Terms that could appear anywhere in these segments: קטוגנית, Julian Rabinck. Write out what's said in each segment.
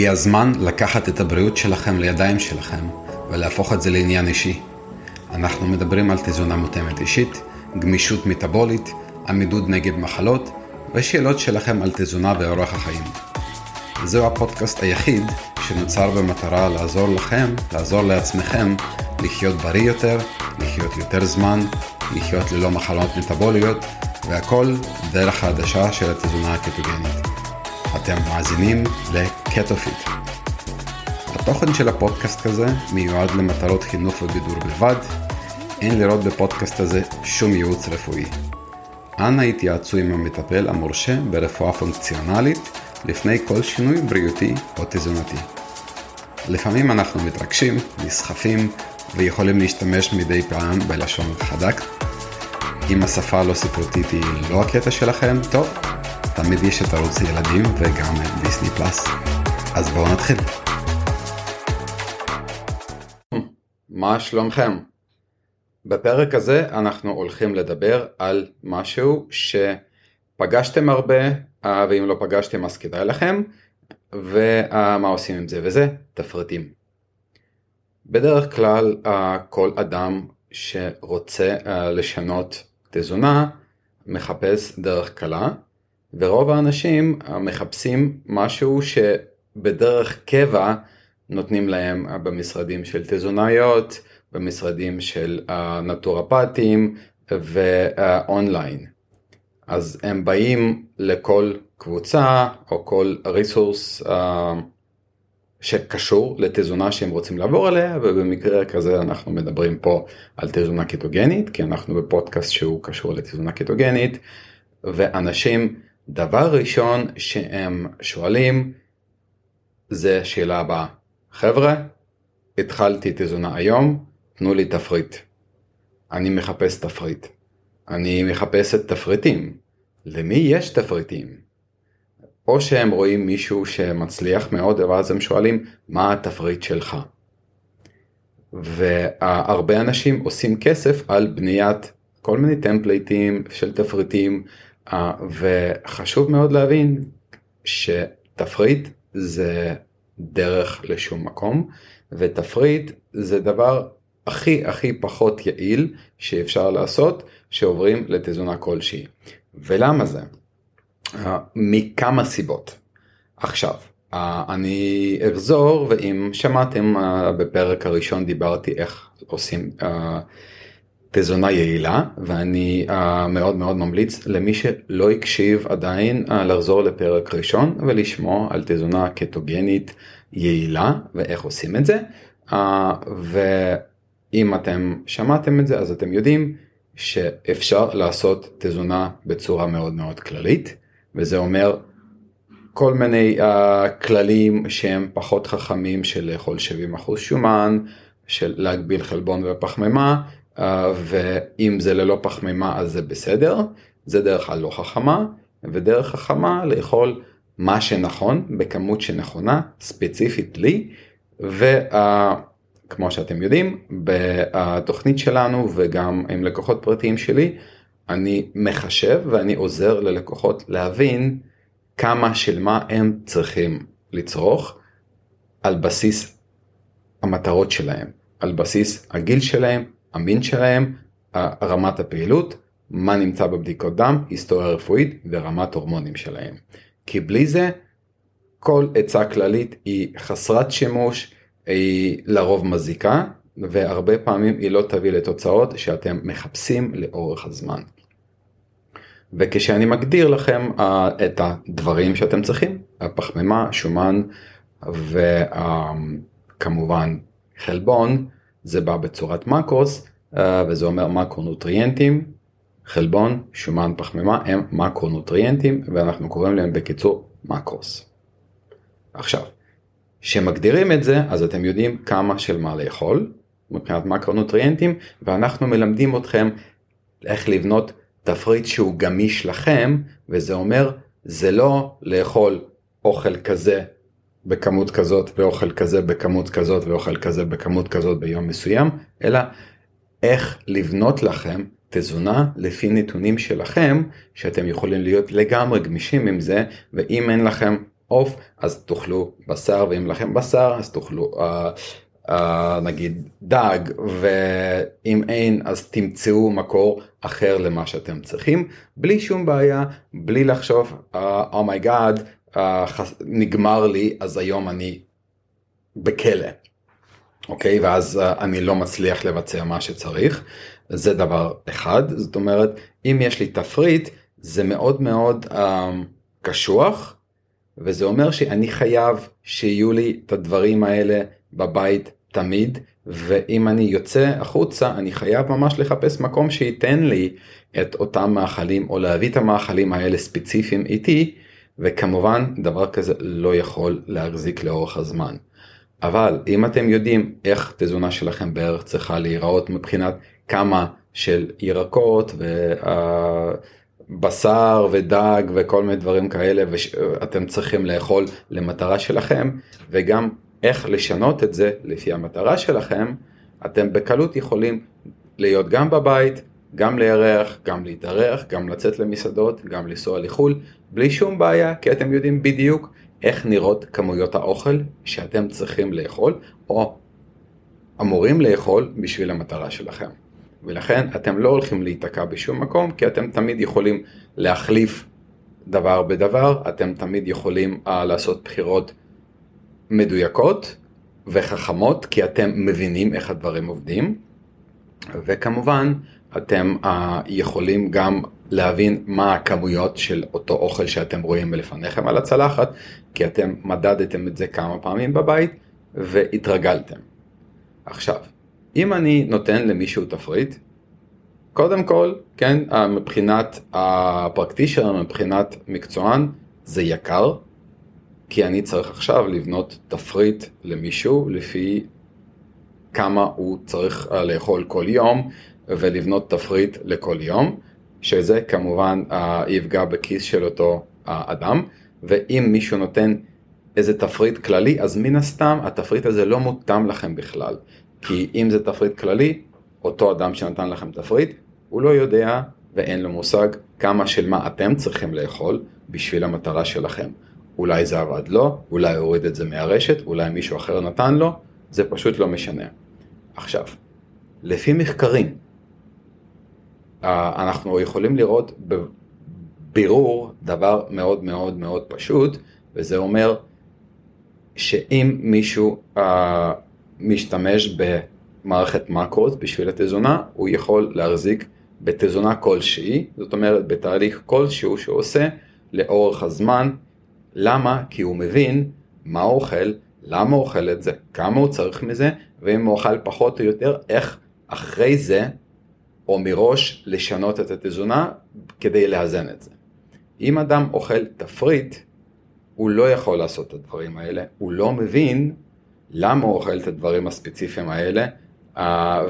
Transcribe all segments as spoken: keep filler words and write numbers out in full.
הגיע הזמן לקחת את הבריאות שלכם לידיים שלכם ולהפוך את זה לעניין אישי. אנחנו מדברים על תזונה מותאמת אישית, גמישות מטבולית, עמידות נגד מחלות ושאלות שלכם על תזונה ואורח החיים. זהו הפודקאסט היחיד שנוצר במטרה לעזור לכם, לעזור לעצמכם, לחיות בריא יותר, לחיות יותר זמן, לחיות ללא מחלות מטבוליות, והכל דרך העדשה של התזונה הקטוגנית. אתם מאזינים לקטופיט. התוכן של הפודקאסט הזה מיועד למטרות חינוך ובידור בלבד. אין לראות בפודקאסט הזה שום ייעוץ רפואי. אנא התייעצו עם המטפל המורשה ברפואה פונקציונלית לפני כל שינוי בריאותי או תזונתי. לפעמים אנחנו מתרגשים, נסחפים ויכולים להשתמש מדי פעם בלשון חדק. אם השפה לא ספרותית היא לא הקטע שלכם, טוב, תמיד יש את ערוץ ילדים וגם דיסני פלאס. אז בואו נתחיל. מה שלומכם? בפרק הזה אנחנו הולכים לדבר על משהו שפגשתם הרבה, ואם לא פגשתם אז כדאי לכם, ומה עושים עם זה וזה? תפריטים. בדרך כלל כל אדם שרוצה לשנות תזונה מחפש דרך קלה, ורוב האנשים מחפשים משהו שבדרך קבע נותנים להם במשרדים של תזונאיות, במשרדים של נטורפטים ואונליין. אז הם באים לכל קבוצה או כל ריסורס שקשור לתזונה שהם רוצים לעבור עליה, ובמקרה כזה אנחנו מדברים פה על תזונה קטוגנית, כי אנחנו בפודקאסט שהוא קשור לתזונה קטוגנית, ואנשים דבר ראשון שהם שואלים זה שאלה הבאה: חבר'ה, התחלתי תזונה היום, תנו לי תפריט. אני מחפש תפריט. אני מחפש את תפריטים. למי יש תפריטים? או שהם רואים מישהו שמצליח מאוד, ואז הם שואלים, מה התפריט שלך? והרבה אנשים עושים כסף על בניית כל מיני טמפלייטים של תפריטים, וחשוב מאוד להבין שתפריט זה דרך לשום מקום, ותפריט זה דבר הכי הכי פחות יעיל שאפשר לעשות, שעוברים לתזונה כלשהי. ולמה זה? מכמה סיבות. עכשיו, אני אחזור, ואם שמעתם בפרק הראשון דיברתי איך עושים תזונה יעילה, ואני מאוד מאוד ממליץ למי שלא הקשיב עדיין לחזור לפרק ראשון ולשמוע על תזונה קטוגנית יעילה ואיך עושים את זה. ואם אתם שמעתם את זה אז אתם יודעים שאפשר לעשות תזונה בצורה מאוד מאוד כללית, וזה אומר כל מיני כללים שהם פחות חכמים, של לאכול שבעים אחוז שומן, של להגביל חלבון ופחמימה, ואם זה ללא פחמימה אז זה בסדר. זה דרך הלא חכמה, ודרך חכמה לאכול מה שנכון בכמות שנכונה ספציפית לי. וכמו שאתם יודעים, בתוכנית שלנו וגם עם לקוחות פרטיים שלי אני מחשב ואני עוזר ללקוחות להבין כמה של מה הם צריכים לצרוך על בסיס המטרות שלהם, על בסיס הגיל שלהם, המין שלהם, רמת הפעילות, מה נמצא בבדיקות דם, היסטוריה רפואית ורמת הורמונים שלהם. כי בלי זה, כל עצה כללית היא חסרת שימוש, היא לרוב מזיקה, והרבה פעמים היא לא תביא לתוצאות שאתם מחפשים לאורך הזמן. וכשאני מגדיר לכם את הדברים שאתם צריכים, הפחמימה, שומן וכמובן חלבון, זה בא בצורת מקרוס, וזה אומר מקרונוטריאנטים. חלבון, שומן, פחמימה הם מקרונוטריאנטים, ואנחנו קוראים להם בקיצור מקרוס. עכשיו, שמגדירים את זה, אז אתם יודעים כמה של מה לאכול, מבחינת מקרונוטריאנטים, ואנחנו מלמדים אתכם איך לבנות תפריט שהוא גמיש לכם, וזה אומר, זה לא לאכול אוכל כזה בכמות כזאת ואוכל כזה בכמות כזאת ואוכל כזה בכמות כזאת ביום מסוים, אלא איך לבנות לכם תזונה לפי נתונים שלכם, שאתם יכולים להיות לגמרי גמישים עם זה, ואם אין לכם עוף, אז תאכלו בשר, ואם לכם בשר, אז תאכלו, אה, אה, נגיד, דג, ואם אין, אז תמצאו מקור אחר למה שאתם צריכים, בלי שום בעיה, בלי לחשוב, "Oh my God, אה, חס... נגמר לי, אז היום אני בכלא." אוקיי, ואז אני לא מצליח לבצע מה שצריך, זה דבר אחד, זאת אומרת, אם יש לי תפריט, זה מאוד מאוד קשוח, וזה אומר שאני חייב שיהיו לי את הדברים האלה בבית תמיד, ואם אני יוצא החוצה, אני חייב ממש לחפש מקום שייתן לי את אותם מאכלים, או להביא את המאכלים האלה ספציפיים איתי, וכמובן, דבר כזה לא יכול להחזיק לאורך הזמן. אבל אם אתם יודעים איך תזונה שלכם בערך צריכה להיראות מבחינת כמה של ירקות ובשר ודג וכל מיני דברים כאלה ואתם צריכים לאכול למטרה שלכם וגם איך לשנות את זה לפי המטרה שלכם, אתם בקלות יכולים להיות גם בבית, גם להירח, גם להתארח, גם לצאת למסעדות, גם לנסוע לחול, בלי שום בעיה, כי אתם יודעים בדיוק איך נראות כמויות האוכל שאתם צריכים לאכול או אמורים לאכול בשביל המטרה שלכם. ולכן אתם לא הולכים להיתקע בשום מקום, כי אתם תמיד יכולים להחליף דבר בדבר, אתם תמיד יכולים לעשות בחירות מדויקות וחכמות, כי אתם מבינים איך הדברים עובדים. וכמובן, אתם יכולים גם להבין מה הכמויות של אותו אוכל שאתם רואים לפניכם על הצלחת, כי אתם מדדתם את זה כמה פעמים בבית והתרגלתם. עכשיו, אם אני נותן למישהו תפריט, קודם כל, כן, מבחינת הפרקטישר, מבחינת מקצוען, זה יקר, כי אני צריך עכשיו לבנות תפריט למישהו לפי כמה הוא צריך לאכול כל יום, ולבנות תפריט לכל יום, שזה כמובן יפגע בכיס של אותו אדם, ואם מישהו נותן איזה תפריט כללי, אז מן הסתם התפריט הזה לא מותאם לכם בכלל, כי אם זה תפריט כללי, אותו אדם שנתן לכם תפריט, הוא לא יודע ואין לו מושג כמה של מה אתם צריכים לאכול בשביל המטרה שלכם. אולי זה עבד לו, אולי הוריד את זה מהרשת, אולי מישהו אחר נתן לו, זה פשוט לא משנה. עכשיו, לפי מחקרים, אנחנו יכולים לראות בבירור דבר מאוד מאוד מאוד פשוט, וזה אומר שאם מישהו משתמש במערכת מקרוס בשביל התזונה, הוא יכול להחזיק בתזונה כלשהי, זאת אומרת בתהליך כלשהו שהוא עושה לאורך הזמן. למה? כי הוא מבין מה הוא אוכל, למה הוא אוכל את זה, כמה הוא צריך מזה, ואם הוא אוכל פחות או יותר, איך אחרי זה או מראש לשנות את התזונה כדי לאזן את זה. אם אדם אוכל תפריט, הוא לא יכול לעשות את הדברים האלה, הוא לא מבין למה הוא אוכל את הדברים הספציפיים האלה,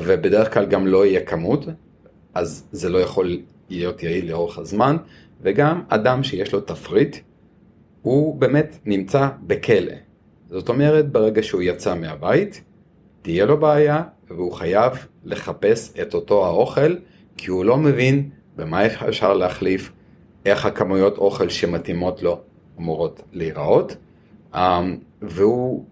ובדרך כלל גם לא יהיה כמות, אז זה לא יכול להיות יעיל לאורך הזמן, וגם אדם שיש לו תפריט, הוא באמת נמצא בכלא. זאת אומרת, ברגע שהוא יצא מהבית, תהיה לו בעיה, והוא חייב לחפש את אותו האוכל, כי הוא לא מבין במה אפשר להחליף, איך הכמויות אוכל שמתאימות לו אמורות להיראות, והוא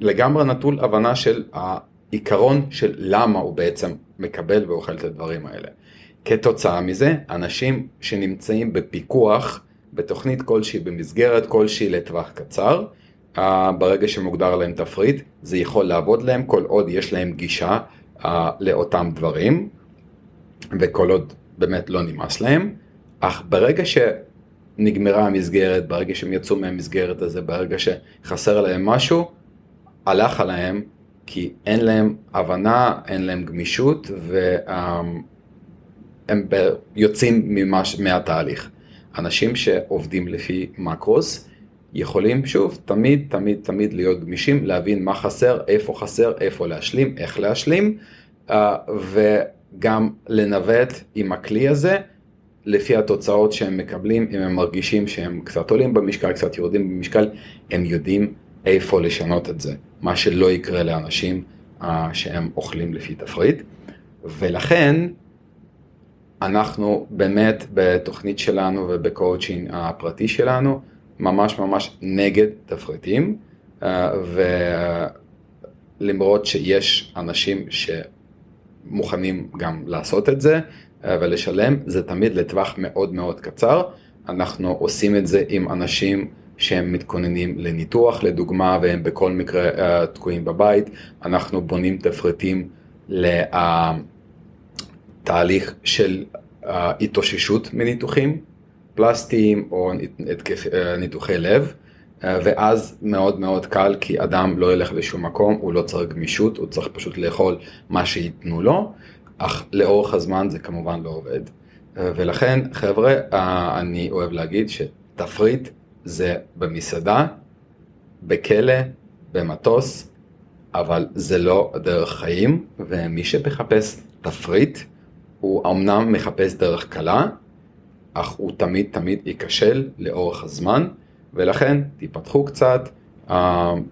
לגמרי נטול הבנה של העיקרון של למה הוא בעצם מקבל ואוכל את הדברים האלה. כתוצאה מזה, אנשים שנמצאים בפיקוח, בתוכנית כלשהי, במסגרת כלשהי לטווח קצר, ברגע שמוגדר להם תפריט, זה יכול לעבוד להם כל עוד יש להם גישה לאותם דברים, וכל עוד באמת לא נמאס להם, אך ברגע שנגמרה המסגרת, ברגע שהם יצאו מהמסגרת הזה, ברגע שחסר להם משהו, הלך עליהם, כי אין להם הבנה, אין להם גמישות, והם יוצאים מהתהליך. אנשים שעובדים לפי מקרוס, יכולים שוב תמיד תמיד תמיד להיות גמישים, להבין מה חסר, איפה חסר, איפה להשלים, איך להשלים, וגם לנווט עם הכלי הזה לפי התוצאות שהם מקבלים. אם הם מרגישים שהם קצת עולים במשקל, קצת יורדים במשקל, הם יודעים איפה לשנות את זה, מה שלא יקרה לאנשים שהם אוכלים לפי תפריט. ולכן אנחנו באמת בתוכנית שלנו ובקואוצ'ינג הפרטי שלנו ממש ממש נגד תפריטים, ולמרות שיש אנשים שמוכנים גם לעשות את זה ולשלם, זה תמיד לטווח מאוד מאוד קצר. אנחנו עושים את זה עם אנשים שהם מתכוננים לניתוח, לדוגמה, והם בכל מקרה uh, תקועים בבית. אנחנו בונים תפריטים לתהליך של uh, התאוששות מניתוחים פלסטיים או ניתוחי לב, uh, ואז מאוד מאוד קל, כי אדם לא ילך לשום מקום, הוא לא צריך גמישות, הוא צריך פשוט לאכול מה שיתנו לו, אך לאורך הזמן זה כמובן לא עובד. Uh, ולכן, חבר'ה, uh, אני אוהב להגיד שתפריט, זה במסעדה, בכלא, במטוס, אבל זה לא דרך חיים, ומי שמחפש תפריט, הוא אמנם מחפש דרך קלה, אך הוא תמיד תמיד ייכשל לאורך הזמן, ולכן תיפתחו קצת,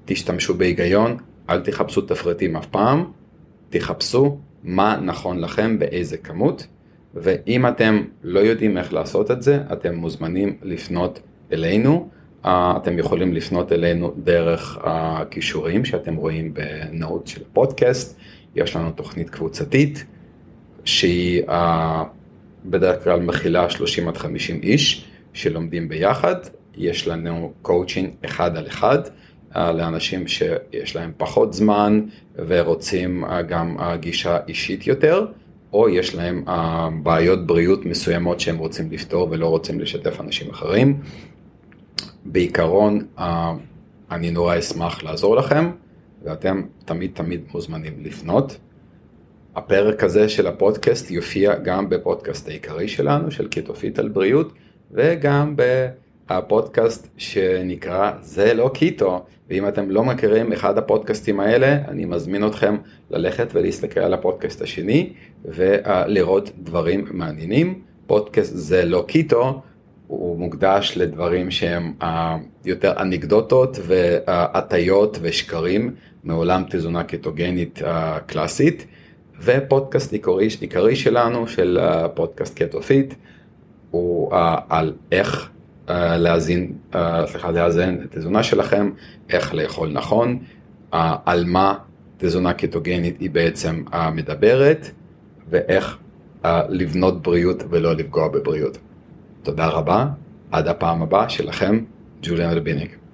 תשתמשו בהיגיון, אל תחפשו תפריטים אף פעם, תחפשו מה נכון לכם באיזה כמות, ואם אתם לא יודעים איך לעשות את זה, אתם מוזמנים לפנות אלינו, אתם יכולים לפנות אלינו דרך הקישורים שאתם רואים בנוט של הפודקאסט. יש לנו תוכנית קבוצתית שהיא בדרך כלל מכילה שלושים עד חמישים איש שלומדים ביחד. יש לנו קואוצ'ינג אחד על אחד לאנשים שיש להם פחות זמן ורוצים גם גישה אישית יותר, או יש להם בעיות בריאות מסוימות שהם רוצים לפתור ולא רוצים לשתף אנשים אחרים. בעיקרון, אני נורא אשמח לעזור לכם, ואתם תמיד תמיד מוזמנים לפנות. הפרק הזה של הפודקאסט יופיע גם בפודקאסט העיקרי שלנו, של קיטופית על בריאות, וגם בפודקאסט שנקרא זה לא קיטו. ואם אתם לא מכירים אחד הפודקאסטים האלה, אני מזמין אתכם ללכת ולהסתכל על הפודקאסט השני, ולראות דברים מעניינים. פודקאסט זה לא קיטו, הוא מוקדש לדברים שהם יותר אנקדוטות והטיות ושקרים מעולם תזונה קטוגנית קלאסית, ופודקאסט עיקרי שלנו, של פודקאסט קטופית, הוא על איך להזין, סליחה, להזין את התזונה שלכם, איך לאכול נכון, על מה תזונה קטוגנית היא בעצם מדברת, ואיך לבנות בריאות ולא לפגוע בבריאות. תודה רבה, עד הפעם הבאה, שלכם, ג'וליאן רבינק.